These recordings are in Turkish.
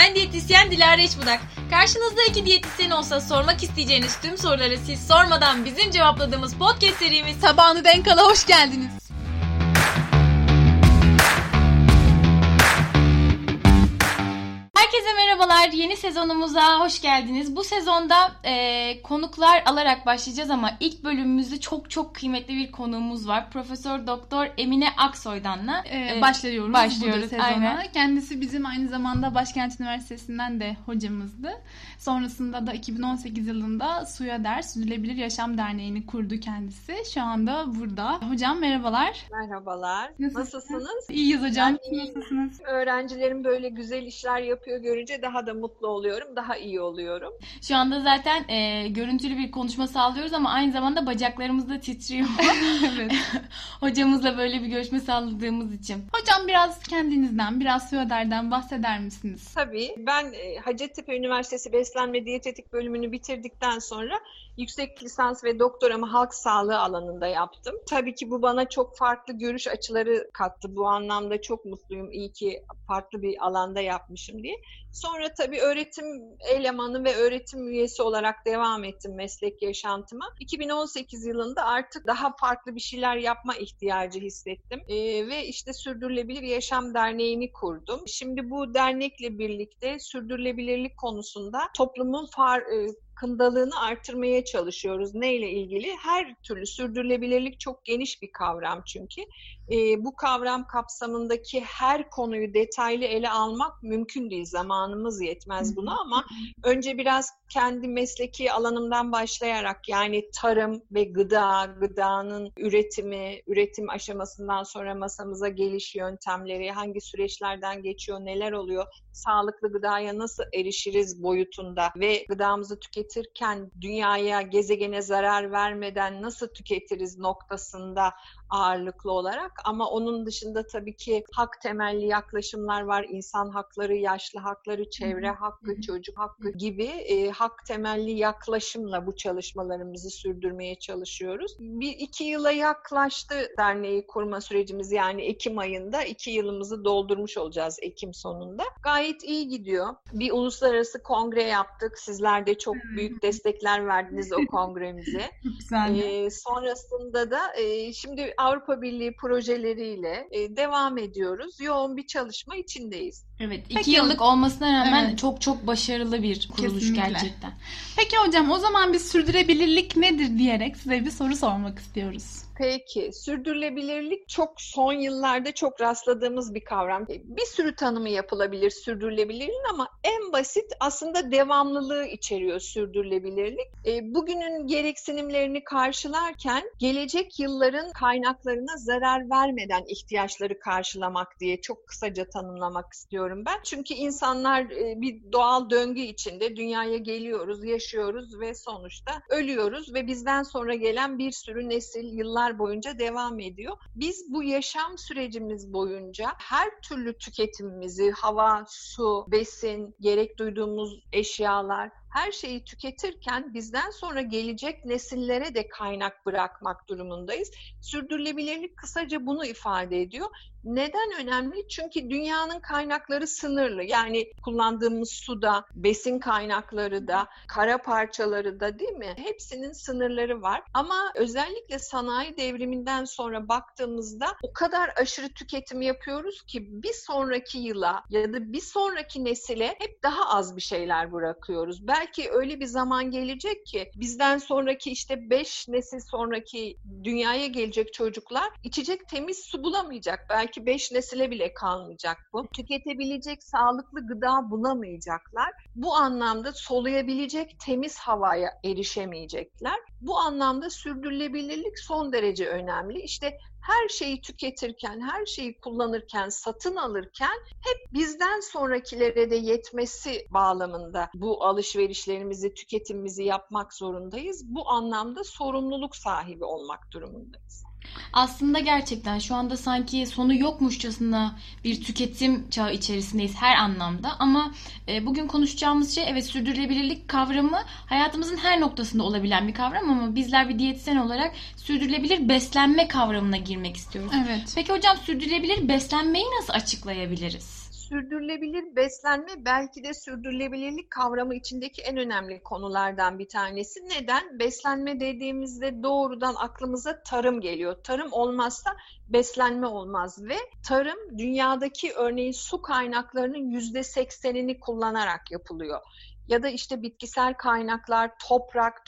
Ben diyetisyen Dilara İçbudak. Karşınızda iki diyetisyen olsa sormak isteyeceğiniz tüm soruları siz sormadan bizim cevapladığımız podcast serimiz Sabahını Denk Al'a hoş geldiniz. Herkese merhabalar. Yeni sezonumuza hoş geldiniz. Bu sezonda konuklar alarak başlayacağız ama ilk bölümümüzde çok kıymetli bir konuğumuz var. Profesör Doktor Emine Aksoydan'la başlıyoruz bu sezona. Aynen. Kendisi bizim aynı zamanda Başkent Üniversitesi'nden de hocamızdı. Sonrasında da 2018 yılında SUYADER, Sürdürülebilir Yaşam Derneği'ni kurdu kendisi. Şu anda burada. Hocam merhabalar. Merhabalar. Nasılsınız? İyiyiz hocam. İyiyim. Nasılsınız? Öğrencilerim böyle güzel işler yapıyor görünce daha da mutlu oluyorum, daha iyi oluyorum. Şu anda zaten görüntülü bir konuşma sağlıyoruz ama aynı zamanda bacaklarımız da titriyor. Evet. Hocamızla böyle bir görüşme sağladığımız için. Hocam biraz kendinizden, biraz SUYADER'den bahseder misiniz? Tabii. Ben Hacettepe Üniversitesi Beslenme Diyetetik bölümünü bitirdikten sonra yüksek lisans ve doktoramı halk sağlığı alanında yaptım. Tabii ki bu bana çok farklı görüş açıları kattı. Bu anlamda çok mutluyum. İyi ki farklı bir alanda yapmışım diye. Sonra tabii öğretim elemanı ve öğretim üyesi olarak devam ettim meslek yaşantıma. 2018 yılında artık daha farklı bir şeyler yapma ihtiyacı hissettim. Ve işte Sürdürülebilir Yaşam Derneği'ni kurdum. Şimdi bu dernekle birlikte sürdürülebilirlik konusunda toplumun farkındalığını artırmaya çalışıyoruz. Neyle ilgili? Her türlü sürdürülebilirlik çok geniş bir kavram çünkü. Bu kavram kapsamındaki her konuyu detaylı ele almak mümkün değil. Zamanımız yetmez buna ama önce biraz kendi mesleki alanımdan başlayarak yani tarım ve gıdanın üretimi, üretim aşamasından sonra masamıza geliş yöntemleri, hangi süreçlerden geçiyor, neler oluyor, sağlıklı gıdaya nasıl erişiriz boyutunda ve gıdamızı tüketirken dünyaya, gezegene zarar vermeden nasıl tüketiriz noktasında ağırlıklı olarak. Ama onun dışında tabii ki hak temelli yaklaşımlar var. İnsan hakları, yaşlı hakları, çevre hakkı, çocuk hakkı gibi hak temelli yaklaşımla bu çalışmalarımızı sürdürmeye çalışıyoruz. 2 yıla yaklaştı derneği kurma sürecimiz. Yani Ekim ayında 2 yılımızı doldurmuş olacağız Ekim sonunda. Gayet iyi gidiyor. Bir uluslararası kongre yaptık. Sizler de çok büyük destekler verdiniz o kongremize. Sonrasında da şimdi Avrupa Birliği projeleriyle devam ediyoruz. Yoğun bir çalışma içindeyiz. Evet, 2 yıllık olmasına rağmen evet, çok başarılı bir kuruluş. Kesinlikle. Gerçekten. Peki hocam, o zaman biz sürdürülebilirlik nedir diyerek size bir soru sormak istiyoruz. Peki, sürdürülebilirlik son yıllarda çok rastladığımız bir kavram. Bir sürü tanımı yapılabilir sürdürülebilirliğin ama en basit aslında devamlılığı içeriyor sürdürülebilirlik. Bugünün gereksinimlerini karşılarken gelecek yılların kaynaklarına zarar vermeden ihtiyaçları karşılamak diye çok kısaca tanımlamak istiyorum ben. Çünkü insanlar bir doğal döngü içinde dünyaya geliyoruz, yaşıyoruz ve sonuçta ölüyoruz ve bizden sonra gelen bir sürü nesil yıllar boyunca devam ediyor. Biz bu yaşam sürecimiz boyunca her türlü tüketimimizi, hava, su, besin, gerek duyduğumuz eşyalar, her şeyi tüketirken bizden sonra gelecek nesillere de kaynak bırakmak durumundayız. Sürdürülebilirlik kısaca bunu ifade ediyor. Neden önemli? Çünkü dünyanın kaynakları sınırlı. Yani kullandığımız su da, besin kaynakları da, kara parçaları da, değil mi? Hepsinin sınırları var. Ama özellikle sanayi devriminden sonra baktığımızda o kadar aşırı tüketim yapıyoruz ki bir sonraki yıla ya da bir sonraki nesile hep daha az bir şeyler bırakıyoruz. Belki öyle bir zaman gelecek ki bizden sonraki 5 nesil sonraki dünyaya gelecek çocuklar içecek temiz su bulamayacak. Belki 5 nesile bile kalmayacak bu. Tüketebilecek sağlıklı gıda bulamayacaklar. Bu anlamda soluyabilecek temiz havaya erişemeyecekler. Bu anlamda sürdürülebilirlik son derece önemli. Her şeyi tüketirken, her şeyi kullanırken, satın alırken hep bizden sonrakilere de yetmesi bağlamında bu alışverişlerimizi, tüketimimizi yapmak zorundayız. Bu anlamda sorumluluk sahibi olmak durumundayız. Aslında gerçekten şu anda sanki sonu yokmuşçasına bir tüketim çağı içerisindeyiz her anlamda ama bugün konuşacağımız şey, evet, sürdürülebilirlik kavramı hayatımızın her noktasında olabilen bir kavram ama bizler bir diyetisyen olarak sürdürülebilir beslenme kavramına girmek istiyoruz. Evet. Peki hocam, sürdürülebilir beslenmeyi nasıl açıklayabiliriz? sürdürülebilir beslenme belki de sürdürülebilirlik kavramı içindeki en önemli konulardan bir tanesi. Neden? Beslenme dediğimizde doğrudan aklımıza tarım geliyor. Tarım olmazsa beslenme olmaz ve tarım dünyadaki örneğin su kaynaklarının %80'ini kullanarak yapılıyor. Ya da işte bitkisel kaynaklar,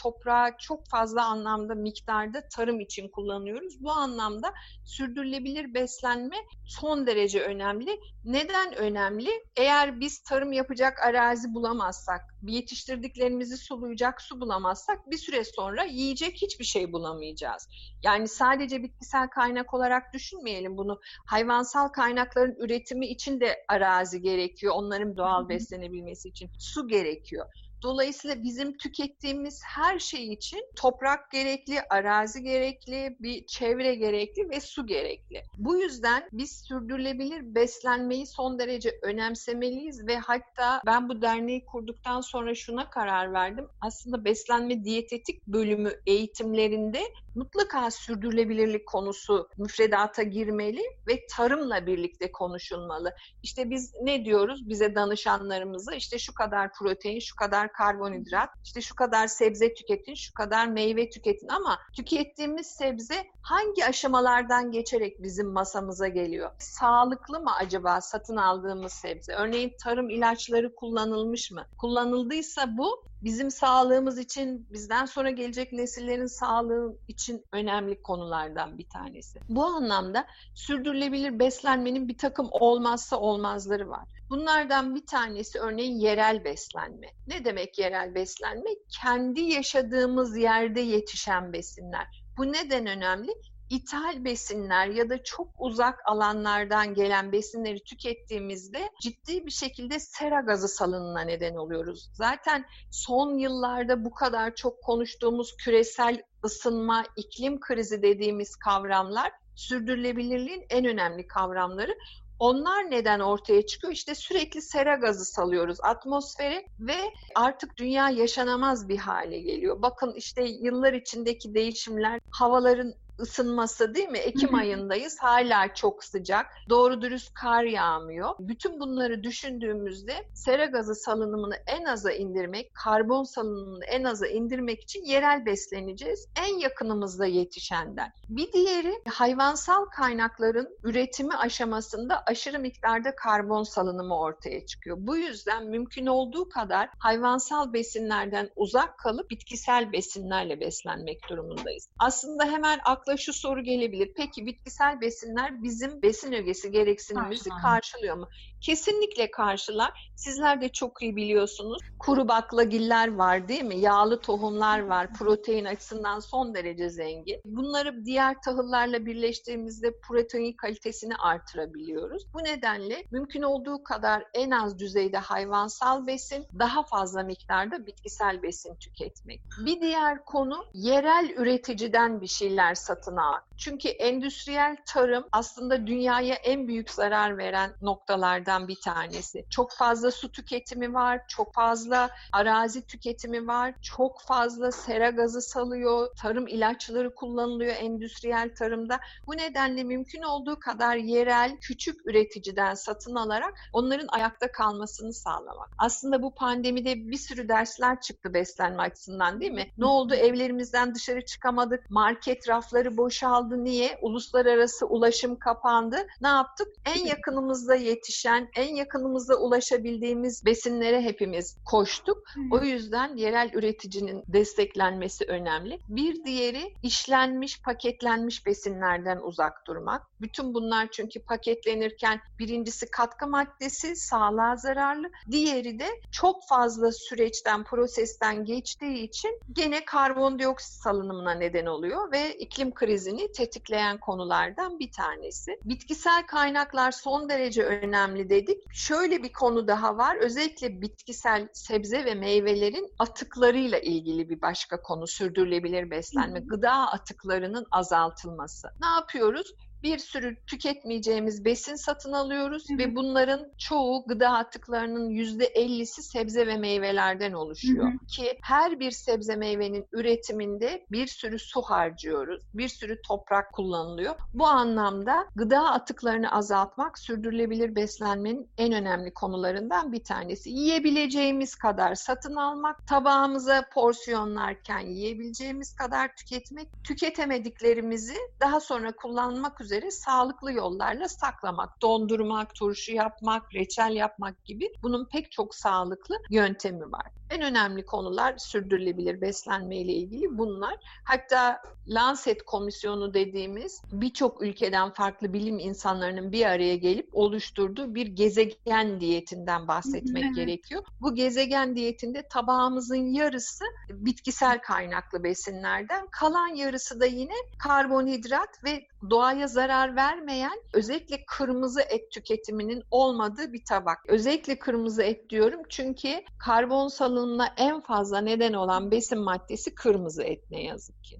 toprağı çok fazla anlamda miktarda tarım için kullanıyoruz. Bu anlamda sürdürülebilir beslenme son derece önemli. Neden önemli? Eğer biz tarım yapacak arazi bulamazsak, yetiştirdiklerimizi sulayacak su bulamazsak bir süre sonra yiyecek hiçbir şey bulamayacağız. Yani sadece bitkisel kaynak olarak düşünmeyelim bunu. Hayvansal kaynakların üretimi için de arazi gerekiyor. Onların doğal beslenebilmesi için su gerekiyor. Dolayısıyla bizim tükettiğimiz her şey için toprak gerekli, arazi gerekli, bir çevre gerekli ve su gerekli. Bu yüzden biz sürdürülebilir beslenmeyi son derece önemsemeliyiz ve hatta ben bu derneği kurduktan sonra şuna karar verdim. Aslında beslenme diyetetik bölümü eğitimlerinde mutlaka sürdürülebilirlik konusu müfredata girmeli ve tarımla birlikte konuşulmalı. İşte biz ne diyoruz bize danışanlarımıza? İşte şu kadar protein, şu kadar karbonhidrat, işte şu kadar sebze tüketin, şu kadar meyve tüketin ama tükettiğimiz sebze hangi aşamalardan geçerek bizim masamıza geliyor? Sağlıklı mı acaba satın aldığımız sebze? Örneğin tarım ilaçları kullanılmış mı? Kullanıldıysa bu bizim sağlığımız için, bizden sonra gelecek nesillerin sağlığı için önemli konulardan bir tanesi. Bu anlamda sürdürülebilir beslenmenin bir takım olmazsa olmazları var. Bunlardan bir tanesi örneğin yerel beslenme. Ne demek yerel beslenme? Kendi yaşadığımız yerde yetişen besinler. Bu neden önemli? İthal besinler ya da çok uzak alanlardan gelen besinleri tükettiğimizde ciddi bir şekilde sera gazı salınımına neden oluyoruz. Zaten son yıllarda bu kadar çok konuştuğumuz küresel ısınma, iklim krizi dediğimiz kavramlar sürdürülebilirliğin en önemli kavramları. Onlar neden ortaya çıkıyor? İşte sürekli sera gazı salıyoruz atmosfere ve artık dünya yaşanamaz bir hale geliyor. Bakın işte yıllar içindeki değişimler, havaların ısınması değil mi? Ekim ayındayız. Hala çok sıcak. Doğru dürüst kar yağmıyor. Bütün bunları düşündüğümüzde sera gazı salınımını en aza indirmek, karbon salınımını en aza indirmek için yerel besleneceğiz. En yakınımızda yetişenden. Bir diğeri hayvansal kaynakların üretimi aşamasında aşırı miktarda karbon salınımı ortaya çıkıyor. Bu yüzden mümkün olduğu kadar hayvansal besinlerden uzak kalıp bitkisel besinlerle beslenmek durumundayız. Aslında hemen şu soru gelebilir. Peki bitkisel besinler bizim besin ögesi gereksinimimizi karşılıyor mu? Kesinlikle karşılar. Sizler de çok iyi biliyorsunuz. Kuru baklagiller var değil mi? Yağlı tohumlar var. Protein açısından son derece zengin. Bunları diğer tahıllarla birleştirdiğimizde protein kalitesini artırabiliyoruz. Bu nedenle mümkün olduğu kadar en az düzeyde hayvansal besin, daha fazla miktarda bitkisel besin tüketmek. Bir diğer konu yerel üreticiden bir şeyler satın al. Çünkü endüstriyel tarım aslında dünyaya en büyük zarar veren noktalardan bir tanesi. Çok fazla su tüketimi var, çok fazla arazi tüketimi var, çok fazla sera gazı salıyor, tarım ilaçları kullanılıyor endüstriyel tarımda. Bu nedenle mümkün olduğu kadar yerel, küçük üreticiden satın alarak onların ayakta kalmasını sağlamak. Aslında bu pandemide bir sürü dersler çıktı beslenme açısından değil mi? Ne oldu? Evlerimizden dışarı çıkamadık, market rafları boşaldı. Niye? Uluslararası ulaşım kapandı. Ne yaptık? En yakınımızda yetişen, en yakınımızda ulaşabildiğimiz besinlere hepimiz koştuk. O yüzden yerel üreticinin desteklenmesi önemli. Bir diğeri işlenmiş, paketlenmiş besinlerden uzak durmak. Bütün bunlar çünkü paketlenirken birincisi katkı maddesi, sağlığa zararlı. Diğeri de çok fazla süreçten, prosesten geçtiği için gene karbondioksit salınımına neden oluyor ve iklim krizini tetikleyen konulardan bir tanesi. Bitkisel kaynaklar son derece önemli dedik. Şöyle bir konu daha var. Özellikle bitkisel sebze ve meyvelerin atıklarıyla ilgili bir başka konu sürdürülebilir beslenme. Gıda atıklarının azaltılması. Ne yapıyoruz? bir sürü tüketmeyeceğimiz besin satın alıyoruz, hı-hı, ve bunların çoğu, gıda atıklarının %50'si sebze ve meyvelerden oluşuyor. Hı-hı. Ki her bir sebze meyvenin üretiminde bir sürü su harcıyoruz, bir sürü toprak kullanılıyor. Bu anlamda gıda atıklarını azaltmak sürdürülebilir beslenmenin en önemli konularından bir tanesi. Yiyebileceğimiz kadar satın almak, tabağımıza porsiyonlarken yiyebileceğimiz kadar tüketmek, tüketemediklerimizi daha sonra kullanmak üzere sağlıklı yollarla saklamak, dondurmak, turşu yapmak, reçel yapmak gibi bunun pek çok sağlıklı yöntemi var. En önemli konular sürdürülebilir beslenme ile ilgili bunlar. Hatta Lancet Komisyonu dediğimiz birçok ülkeden farklı bilim insanlarının bir araya gelip oluşturduğu bir gezegen diyetinden bahsetmek, evet, gerekiyor. Bu gezegen diyetinde tabağımızın yarısı bitkisel kaynaklı besinlerden, kalan yarısı da yine karbonhidrat ve doğaya zarar vermeyen, özellikle kırmızı et tüketiminin olmadığı bir tabak. Özellikle kırmızı et diyorum çünkü karbon salınımına en fazla neden olan besin maddesi kırmızı et ne yazık ki.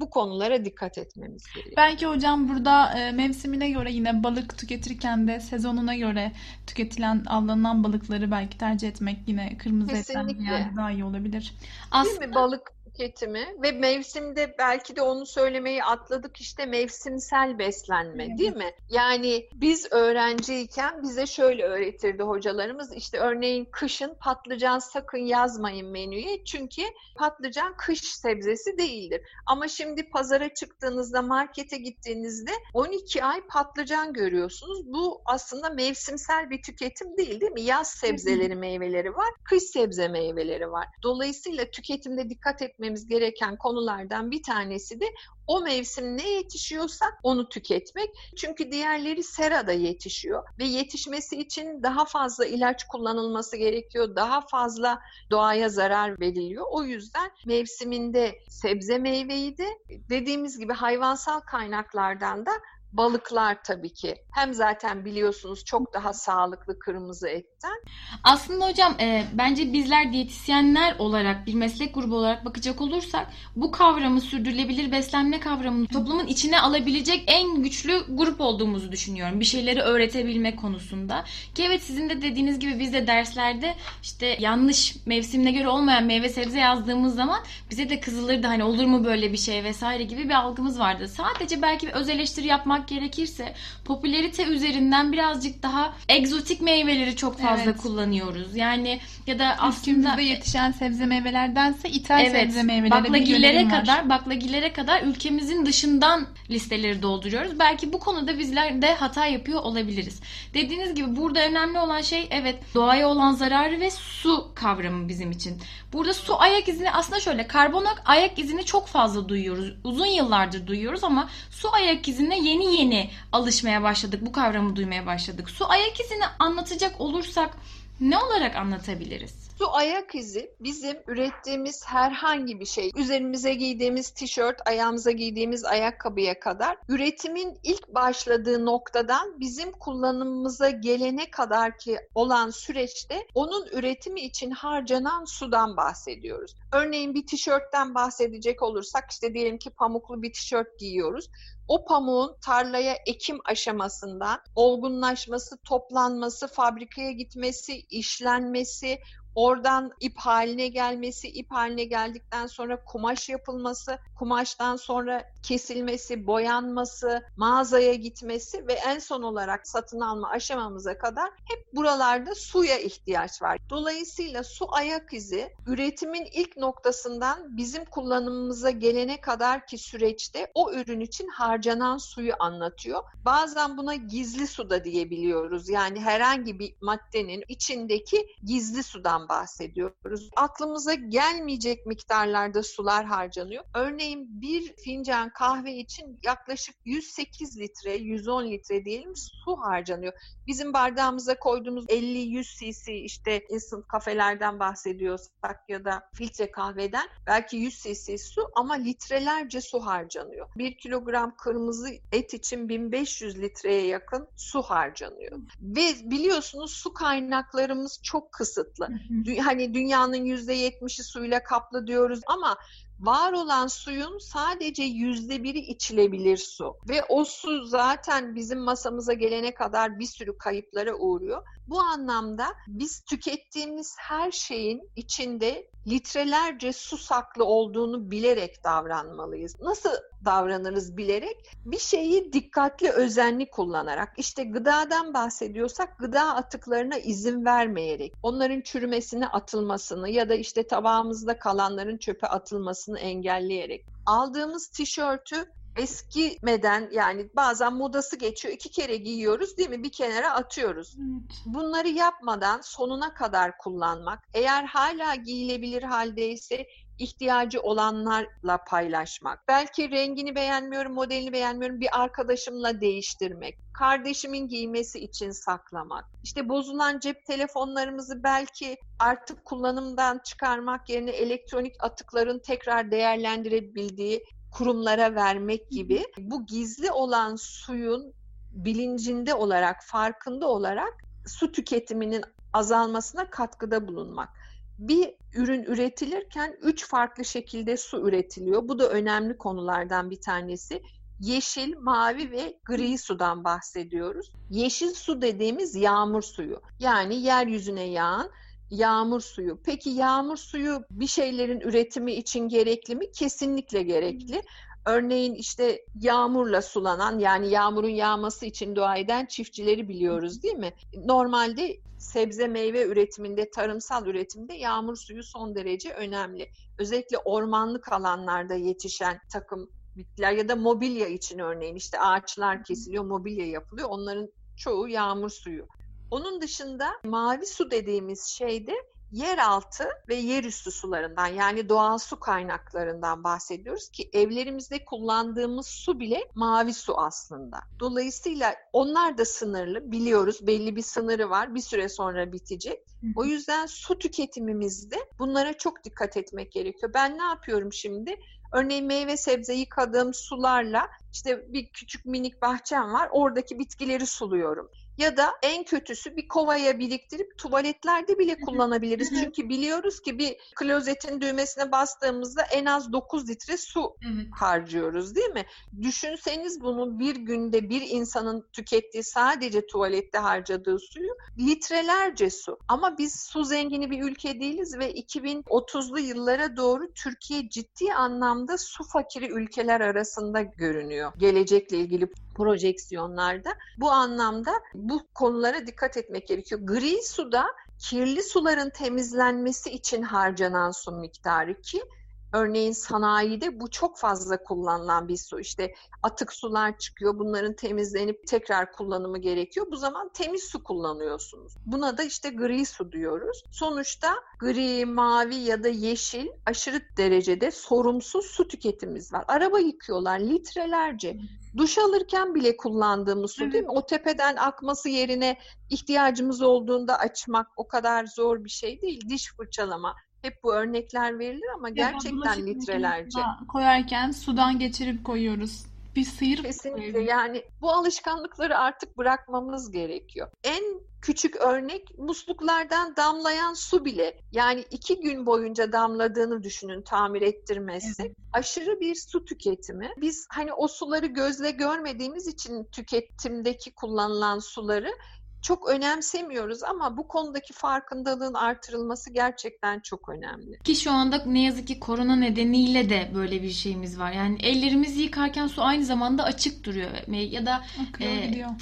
Bu konulara dikkat etmemiz gerekiyor. Belki hocam burada mevsimine göre yine balık tüketirken de sezonuna göre tüketilen, avlanan balıkları belki tercih etmek yine kırmızı etten daha iyi olabilir. Aslında... Değil mi? Balık tüketimi ve mevsimde, belki de onu söylemeyi atladık, işte mevsimsel beslenme, evet, değil mi? Yani biz öğrenciyken bize şöyle öğretirdi hocalarımız, işte örneğin kışın patlıcan sakın yazmayın menüye çünkü patlıcan kış sebzesi değildir. Ama şimdi pazara çıktığınızda, markete gittiğinizde 12 ay patlıcan görüyorsunuz. Bu aslında mevsimsel bir tüketim değil, değil mi? Yaz sebzeleri, meyveleri var, kış sebze meyveleri var. Dolayısıyla tüketimde dikkat etmemiz gereken konulardan bir tanesi de o mevsim ne yetişiyorsa onu tüketmek. Çünkü diğerleri serada yetişiyor ve yetişmesi için daha fazla ilaç kullanılması gerekiyor. Daha fazla doğaya zarar veriliyor. O yüzden mevsiminde sebze meyveyi de, dediğimiz gibi hayvansal kaynaklardan da balıklar tabii ki. Hem zaten biliyorsunuz çok daha sağlıklı kırmızı etten. Aslında hocam bence bizler diyetisyenler olarak, bir meslek grubu olarak bakacak olursak bu kavramı, sürdürülebilir beslenme kavramını toplumun içine alabilecek en güçlü grup olduğumuzu düşünüyorum. Bir şeyleri öğretebilme konusunda. Ki evet, sizin de dediğiniz gibi biz de derslerde işte yanlış, mevsimine göre olmayan meyve sebze yazdığımız zaman bize de kızılırdı. Hani olur mu böyle bir şey vesaire gibi bir algımız vardı. Sadece belki bir öz eleştiri yapmak gerekirse popülerite üzerinden birazcık daha egzotik meyveleri çok fazla, evet, kullanıyoruz. Yani ya da aslında ülkemizde yetişen sebze meyvelerdense ithal, evet, sebze meyveleri, baklagillere kadar ülkemizin dışından listeleri dolduruyoruz. Belki bu konuda bizler de hata yapıyor olabiliriz. Dediğiniz gibi burada önemli olan şey, evet, doğaya olan zararı ve su kavramı bizim için. Burada su ayak izini, aslında şöyle, karbon ayak izini çok fazla duyuyoruz. Uzun yıllardır duyuyoruz ama su ayak izine yeni alışmaya başladık. Bu kavramı duymaya başladık. Su ayak izini anlatacak olursak ne olarak anlatabiliriz? Su ayak izi bizim ürettiğimiz herhangi bir şey, üzerimize giydiğimiz tişört, ayağımıza giydiğimiz ayakkabıya kadar üretimin ilk başladığı noktadan bizim kullanımımıza gelene kadar ki olan süreçte onun üretimi için harcanan sudan bahsediyoruz. Örneğin bir tişörtten bahsedecek olursak, işte diyelim ki pamuklu bir tişört giyiyoruz. O pamuğun tarlaya ekim aşamasından olgunlaşması, toplanması, fabrikaya gitmesi, işlenmesi, oradan ip haline gelmesi, ip haline geldikten sonra kumaş yapılması, kumaştan sonra kesilmesi, boyanması, mağazaya gitmesi ve en son olarak satın alma aşamamıza kadar hep buralarda suya ihtiyaç var. Dolayısıyla su ayak izi üretimin ilk noktasından bizim kullanımımıza gelene kadar ki süreçte o ürün için harcanan suyu anlatıyor. Bazen buna gizli su da diyebiliyoruz. Yani herhangi bir maddenin içindeki gizli sudan bahsediyoruz. Aklımıza gelmeyecek miktarlarda sular harcanıyor. Örneğin bir fincan kahve için yaklaşık 108 litre, 110 litre diyelim su harcanıyor. Bizim bardağımıza koyduğumuz 50-100 cc, işte instant kafelerden bahsediyorsak ya da filtre kahveden belki 100 cc su, ama litrelerce su harcanıyor. 1 kilogram kırmızı et için 1500 litreye yakın su harcanıyor. Ve biliyorsunuz su kaynaklarımız çok kısıtlı. Hani dünyanın %70'i suyla kaplı diyoruz ama var olan suyun sadece %1'i içilebilir su. Ve o su zaten bizim masamıza gelene kadar bir sürü kayıplara uğruyor. Bu anlamda biz tükettiğimiz her şeyin içinde litrelerce su saklı olduğunu bilerek davranmalıyız. Nasıl davranırız bilerek? Bir şeyi dikkatli, özenli kullanarak. İşte gıdadan bahsediyorsak gıda atıklarına izin vermeyerek, onların çürümesini, atılmasını ya da işte tabağımızda kalanların çöpe atılmasını engelleyerek. Aldığımız tişörtü eskimeden, yani bazen modası geçiyor, 2 kere giyiyoruz değil mi? Bir kenara atıyoruz. Bunları yapmadan sonuna kadar kullanmak. Eğer hala giyilebilir haldeyse ihtiyacı olanlarla paylaşmak. Belki rengini beğenmiyorum, modelini beğenmiyorum, bir arkadaşımla değiştirmek. Kardeşimin giymesi için saklamak. İşte bozulan cep telefonlarımızı belki artık kullanımdan çıkarmak yerine elektronik atıkların tekrar değerlendirebildiği kurumlara vermek gibi, bu gizli olan suyun bilincinde olarak, farkında olarak su tüketiminin azalmasına katkıda bulunmak. Bir ürün üretilirken 3 farklı şekilde su üretiliyor. Bu da önemli konulardan bir tanesi. Yeşil, mavi ve gri sudan bahsediyoruz. Yeşil su dediğimiz yağmur suyu. Yani yeryüzüne yağan yağmur suyu. Peki yağmur suyu bir şeylerin üretimi için gerekli mi? Kesinlikle gerekli. Örneğin işte yağmurla sulanan, yani yağmurun yağması için dua eden çiftçileri biliyoruz değil mi? Normalde sebze meyve üretiminde, tarımsal üretimde yağmur suyu son derece önemli. Özellikle ormanlık alanlarda yetişen takım bitkiler ya da mobilya için örneğin işte ağaçlar kesiliyor, mobilya yapılıyor. Onların çoğu yağmur suyu. Onun dışında mavi su dediğimiz şey de yeraltı ve yerüstü sularından, yani doğal su kaynaklarından bahsediyoruz ki evlerimizde kullandığımız su bile mavi su aslında. Dolayısıyla onlar da sınırlı, biliyoruz, belli bir sınırı var, bir süre sonra bitecek. O yüzden su tüketimimizde bunlara çok dikkat etmek gerekiyor. Ben ne yapıyorum şimdi? Örneğin meyve sebze yıkadığım sularla işte bir küçük minik bahçem var, oradaki bitkileri suluyorum. Ya da en kötüsü bir kovaya biriktirip tuvaletlerde bile kullanabiliriz. Çünkü biliyoruz ki bir klozetin düğmesine bastığımızda en az 9 litre su harcıyoruz değil mi? Düşünseniz bunu, bir günde bir insanın tükettiği, sadece tuvalette harcadığı suyu, litrelerce su. Ama biz su zengini bir ülke değiliz ve 2030'lu yıllara doğru Türkiye ciddi anlamda su fakiri ülkeler arasında görünüyor. Gelecekle ilgili projeksiyonlarda bu anlamda bu konulara dikkat etmek gerekiyor. Gri suda kirli suların temizlenmesi için harcanan su miktarı ki örneğin sanayide bu çok fazla kullanılan bir su. İşte atık sular çıkıyor. Bunların temizlenip tekrar kullanımı gerekiyor. Bu zaman temiz su kullanıyorsunuz. Buna da işte gri su diyoruz. Sonuçta gri, mavi ya da yeşil aşırı derecede sorumsuz su tüketimimiz var. Araba yıkıyorlar litrelerce. Duş alırken bile kullandığımız su değil mi? O tepeden akması yerine ihtiyacımız olduğunda açmak o kadar zor bir şey değil. Diş fırçalama. Hep bu örnekler verilir ama gerçekten litrelerce. Koyarken sudan geçirip koyuyoruz. Bir sıyır. Kesinlikle, yani bu alışkanlıkları artık bırakmamız gerekiyor. En küçük örnek musluklardan damlayan su bile, yani 2 gün boyunca damladığını düşünün tamir ettirmezsek. Evet. Aşırı bir su tüketimi. Biz hani o suları gözle görmediğimiz için tüketimdeki kullanılan suları çok önemsemiyoruz ama bu konudaki farkındalığın artırılması gerçekten çok önemli. Ki şu anda ne yazık ki korona nedeniyle de böyle bir şeyimiz var. Yani ellerimizi yıkarken su aynı zamanda açık duruyor ya da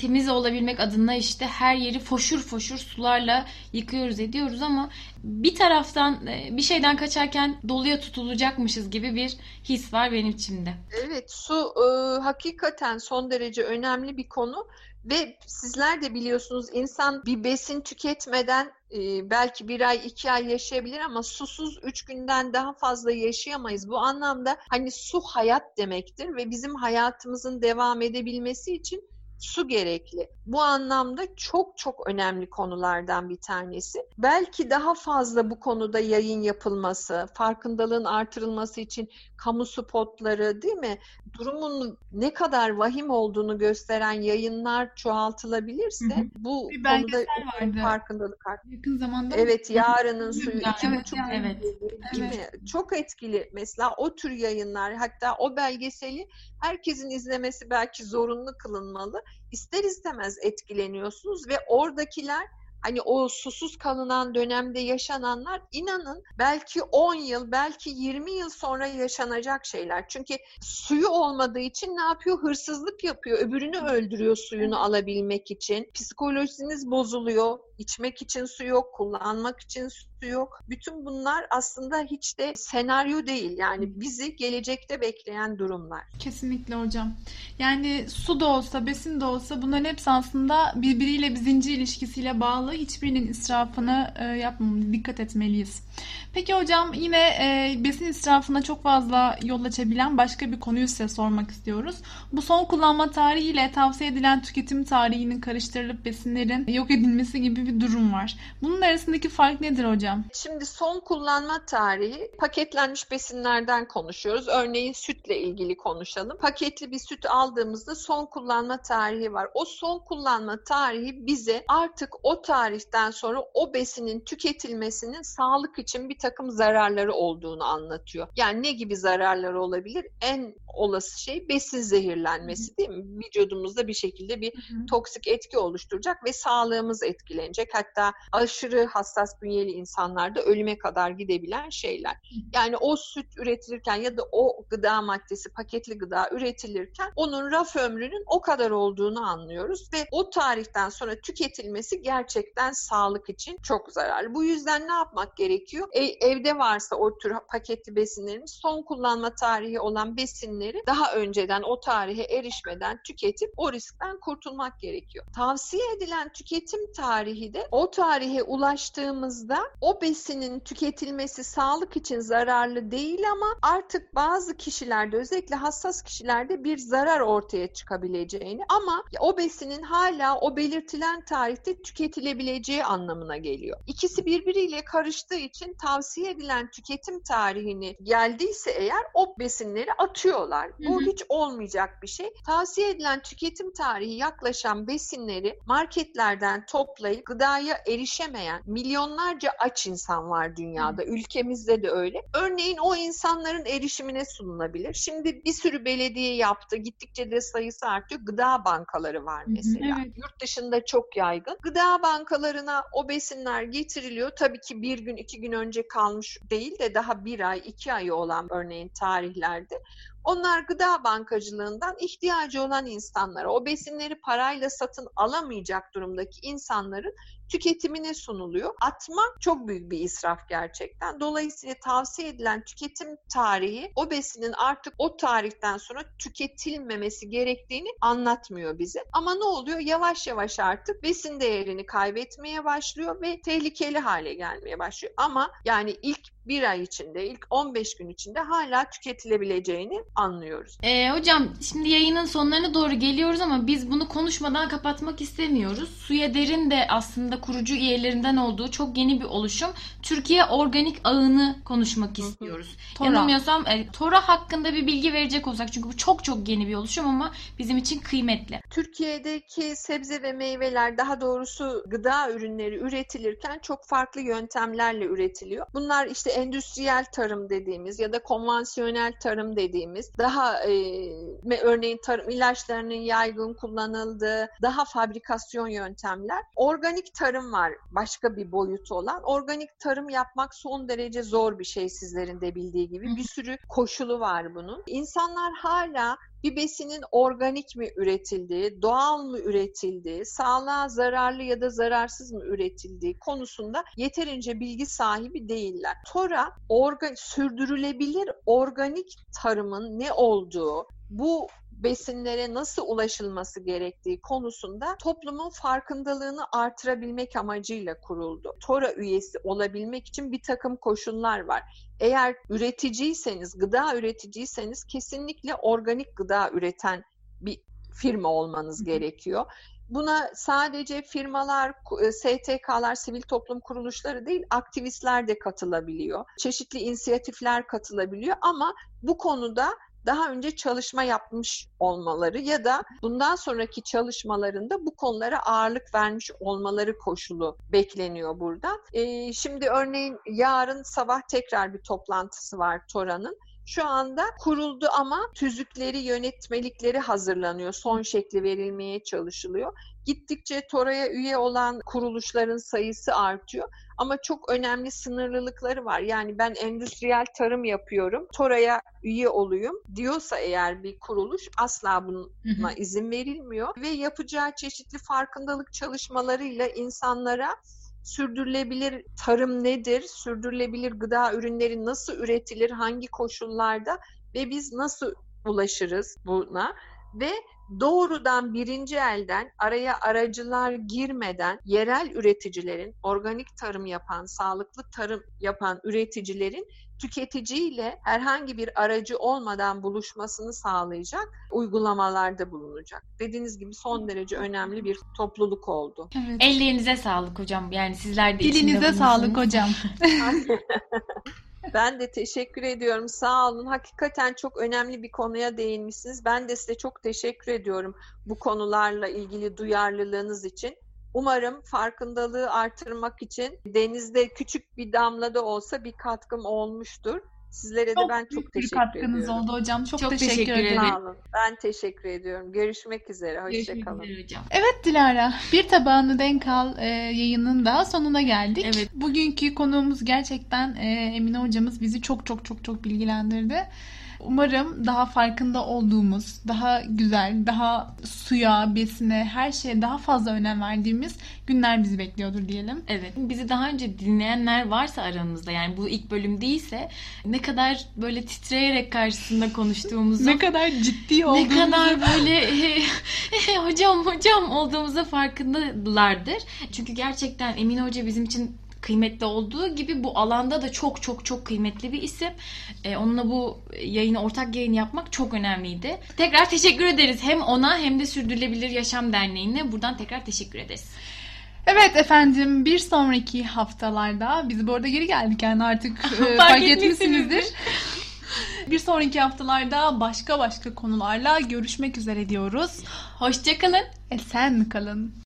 temiz olabilmek adına işte her yeri foşur foşur sularla yıkıyoruz ediyoruz ama bir taraftan bir şeyden kaçarken doluya tutulacakmışız gibi bir his var benim içimde. Evet, su hakikaten son derece önemli bir konu. Ve sizler de biliyorsunuz, insan bir besin tüketmeden belki 1 ay 2 ay yaşayabilir ama susuz 3 günden daha fazla yaşayamayız. Bu anlamda hani su hayat demektir ve bizim hayatımızın devam edebilmesi için su gerekli. Bu anlamda çok çok önemli konulardan bir tanesi. Belki daha fazla bu konuda yayın yapılması, farkındalığın artırılması için kamu spotları, değil mi? Durumun ne kadar vahim olduğunu gösteren yayınlar çoğaltılabilirse, bu konuda farkındalık artıyor. Yakın zamanda evet, Yarının Suyu 2,5 evet. Çok etkili. Mesela o tür yayınlar, hatta o belgeseli herkesin izlemesi belki zorunlu kılınmalı. İster istemez etkileniyorsunuz ve oradakiler, hani o susuz kalınan dönemde yaşananlar, inanın belki 10 yıl, belki 20 yıl sonra yaşanacak şeyler. Çünkü suyu olmadığı için ne yapıyor? Hırsızlık yapıyor. Öbürünü öldürüyor suyunu alabilmek için. Psikolojiniz bozuluyor. İçmek için su yok, kullanmak için su yok. Bütün bunlar aslında hiç de senaryo değil. Yani bizi gelecekte bekleyen durumlar. Kesinlikle hocam. Yani su da olsa, besin de olsa, bunların hepsi aslında birbiriyle, bir zincir ilişkisiyle bağlı. Hiçbirinin israfını yapmamamız, dikkat etmeliyiz. Peki hocam, yine besin israfına çok fazla yol açabilen başka bir konuyu size sormak istiyoruz. Bu son kullanma tarihi ile tavsiye edilen tüketim tarihinin karıştırılıp besinlerin yok edilmesi gibi bir durum var. Bunun arasındaki fark nedir hocam? Şimdi son kullanma tarihi, paketlenmiş besinlerden konuşuyoruz. Örneğin sütle ilgili konuşalım. Paketli bir süt aldığımızda son kullanma tarihi var. O son kullanma tarihi bize artık o tarihten sonra o besinin tüketilmesinin sağlık için bir takım zararları olduğunu anlatıyor. Yani ne gibi zararları olabilir? En olası şey besin zehirlenmesi, değil mi? Vücudumuzda bir şekilde bir toksik etki oluşturacak ve sağlığımız etkilenecek. Hatta aşırı hassas bünyeli insanlarda ölüme kadar gidebilen şeyler. Yani o süt üretilirken ya da o gıda maddesi, paketli gıda üretilirken onun raf ömrünün o kadar olduğunu anlıyoruz ve o tarihten sonra tüketilmesi gerçekten sağlık için çok zararlı. Bu yüzden ne yapmak gerekiyor? Evde varsa o tür paketli besinlerin, son kullanma tarihi olan besinleri daha önceden, o tarihe erişmeden tüketip o riskten kurtulmak gerekiyor. Tavsiye edilen tüketim tarihi de o tarihe ulaştığımızda o besinin tüketilmesi sağlık için zararlı değil ama artık bazı kişilerde, özellikle hassas kişilerde bir zarar ortaya çıkabileceğini, ama o besinin hala o belirtilen tarihte tüketilebileceği anlamına geliyor. İkisi birbiriyle karıştığı için tavsiye edilen tüketim tarihini geldiyse eğer o besinleri atıyorlar. Bu hiç olmayacak bir şey. Tavsiye edilen tüketim tarihi yaklaşan besinleri marketlerden toplayıp gıdaya erişemeyen milyonlarca aç insan var dünyada. Ülkemizde de öyle. Örneğin o insanların erişimine sunulabilir. Şimdi bir sürü belediye yaptı. Gittikçe de sayısı artıyor. Gıda bankaları var mesela. Evet. Yurt dışında çok yaygın. Gıda bankalarına o besinler getiriliyor. Tabii ki bir gün, iki gün önce kalmış değil de daha bir ay, iki ay olan örneğin tarihlerde. Onlar gıda bankacılığından ihtiyacı olan insanlara, o besinleri parayla satın alamayacak durumdaki insanların tüketimine sunuluyor. Atma çok büyük bir israf gerçekten. Dolayısıyla tavsiye edilen tüketim tarihi, o besinin artık o tarihten sonra tüketilmemesi gerektiğini anlatmıyor bize. Ama ne oluyor? Yavaş yavaş artık besin değerini kaybetmeye başlıyor ve tehlikeli hale gelmeye başlıyor. Ama yani ilk bir ay içinde, ilk 15 gün içinde hala tüketilebileceğini anlıyoruz. Hocam şimdi yayının sonlarına doğru geliyoruz ama biz bunu konuşmadan kapatmak istemiyoruz. Suya Derin de aslında kurucu üyelerinden olduğu çok yeni bir oluşum. Türkiye Organik Ağı'nı konuşmak istiyoruz. TORA. Yanılmıyorsam TORA hakkında bir bilgi verecek olsak, çünkü bu çok çok yeni bir oluşum ama bizim için kıymetli. Türkiye'deki sebze ve meyveler, daha doğrusu gıda ürünleri üretilirken çok farklı yöntemlerle üretiliyor. Bunlar işte endüstriyel tarım dediğimiz ya da konvansiyonel tarım dediğimiz, daha örneğin tarım ilaçlarının yaygın kullanıldığı, daha fabrikasyon yöntemler. Organik tarım var, başka bir boyutu olan. Organik tarım yapmak son derece zor bir şey, sizlerin de bildiği gibi. Bir sürü koşulu var bunun. İnsanlar hala bir besinin organik mi üretildiği, doğal mı üretildiği, sağlığa zararlı ya da zararsız mı üretildiği konusunda yeterince bilgi sahibi değiller. TORA, sürdürülebilir organik tarımın ne olduğu, bu besinlere nasıl ulaşılması gerektiği konusunda toplumun farkındalığını artırabilmek amacıyla kuruldu. TORA üyesi olabilmek için bir takım koşullar var. Eğer üreticiyseniz, gıda üreticiyseniz kesinlikle organik gıda üreten bir firma olmanız gerekiyor. Buna sadece firmalar, STK'lar, sivil toplum kuruluşları değil, aktivistler de katılabiliyor. Çeşitli inisiyatifler katılabiliyor ama bu konuda daha önce çalışma yapmış olmaları ya da bundan sonraki çalışmalarında bu konulara ağırlık vermiş olmaları koşulu bekleniyor burada. Şimdi örneğin yarın sabah tekrar bir toplantısı var TORA'nın. Şu anda kuruldu ama tüzükleri, yönetmelikleri hazırlanıyor. Son şekli verilmeye çalışılıyor. Gittikçe TORA'ya üye olan kuruluşların sayısı artıyor. Ama çok önemli sınırlılıkları var. Yani ben endüstriyel tarım yapıyorum, TORA'ya üye olayım diyorsa eğer bir kuruluş asla buna izin verilmiyor. Ve yapacağı çeşitli farkındalık çalışmalarıyla insanlara sürdürülebilir tarım nedir, sürdürülebilir gıda ürünleri nasıl üretilir, hangi koşullarda ve biz nasıl ulaşırız buna ve doğrudan birinci elden araya aracılar girmeden yerel üreticilerin, organik tarım yapan, sağlıklı tarım yapan üreticilerin tüketiciyle herhangi bir aracı olmadan buluşmasını sağlayacak uygulamalarda bulunacak. Dediğiniz gibi son derece önemli bir topluluk oldu. Evet. Ellerinize sağlık hocam. Yani sizler de dilinize sağlık hocam. Ben de teşekkür ediyorum. Sağ olun. Hakikaten çok önemli bir konuya değinmişsiniz. Ben de size çok teşekkür ediyorum bu konularla ilgili duyarlılığınız için. Umarım farkındalığı artırmak için denizde küçük bir damla da olsa bir katkım olmuştur. Sizlere de ben çok teşekkür ediyorum. Çok büyük katkınız oldu hocam. Çok teşekkür ederim. Sağ olun. Ben teşekkür ediyorum. Görüşmek üzere. Hoşçakalın. Görüşmek üzere hocam. Evet Dilara, Bir Tabağını Denk Al yayının da sonuna geldik. Evet. Bugünkü konuğumuz gerçekten Emine hocamız bizi çok bilgilendirdi. Umarım daha farkında olduğumuz, daha güzel, daha suya, besine, her şeye daha fazla önem verdiğimiz günler bizi bekliyordur diyelim. Evet. Bizi daha önce dinleyenler varsa aranızda, yani bu ilk bölüm değilse, ne kadar böyle titreyerek karşısında konuştuğumuzu, ne kadar ciddi olduğumuzu, ne kadar böyle hocam olduğumuza farkındalardır. Çünkü gerçekten Emine Hoca bizim için kıymetli olduğu gibi bu alanda da çok kıymetli bir isim. Onunla bu yayını, ortak yayın yapmak çok önemliydi. Tekrar teşekkür ederiz. Hem ona hem de Sürdürülebilir Yaşam Derneği'ne buradan tekrar teşekkür ederiz. Evet efendim, bir sonraki haftalarda biz bu arada geri geldik yani artık fark etmişsinizdir. Bir sonraki haftalarda başka konularla görüşmek üzere diyoruz. Hoşça kalın. Esen kalın.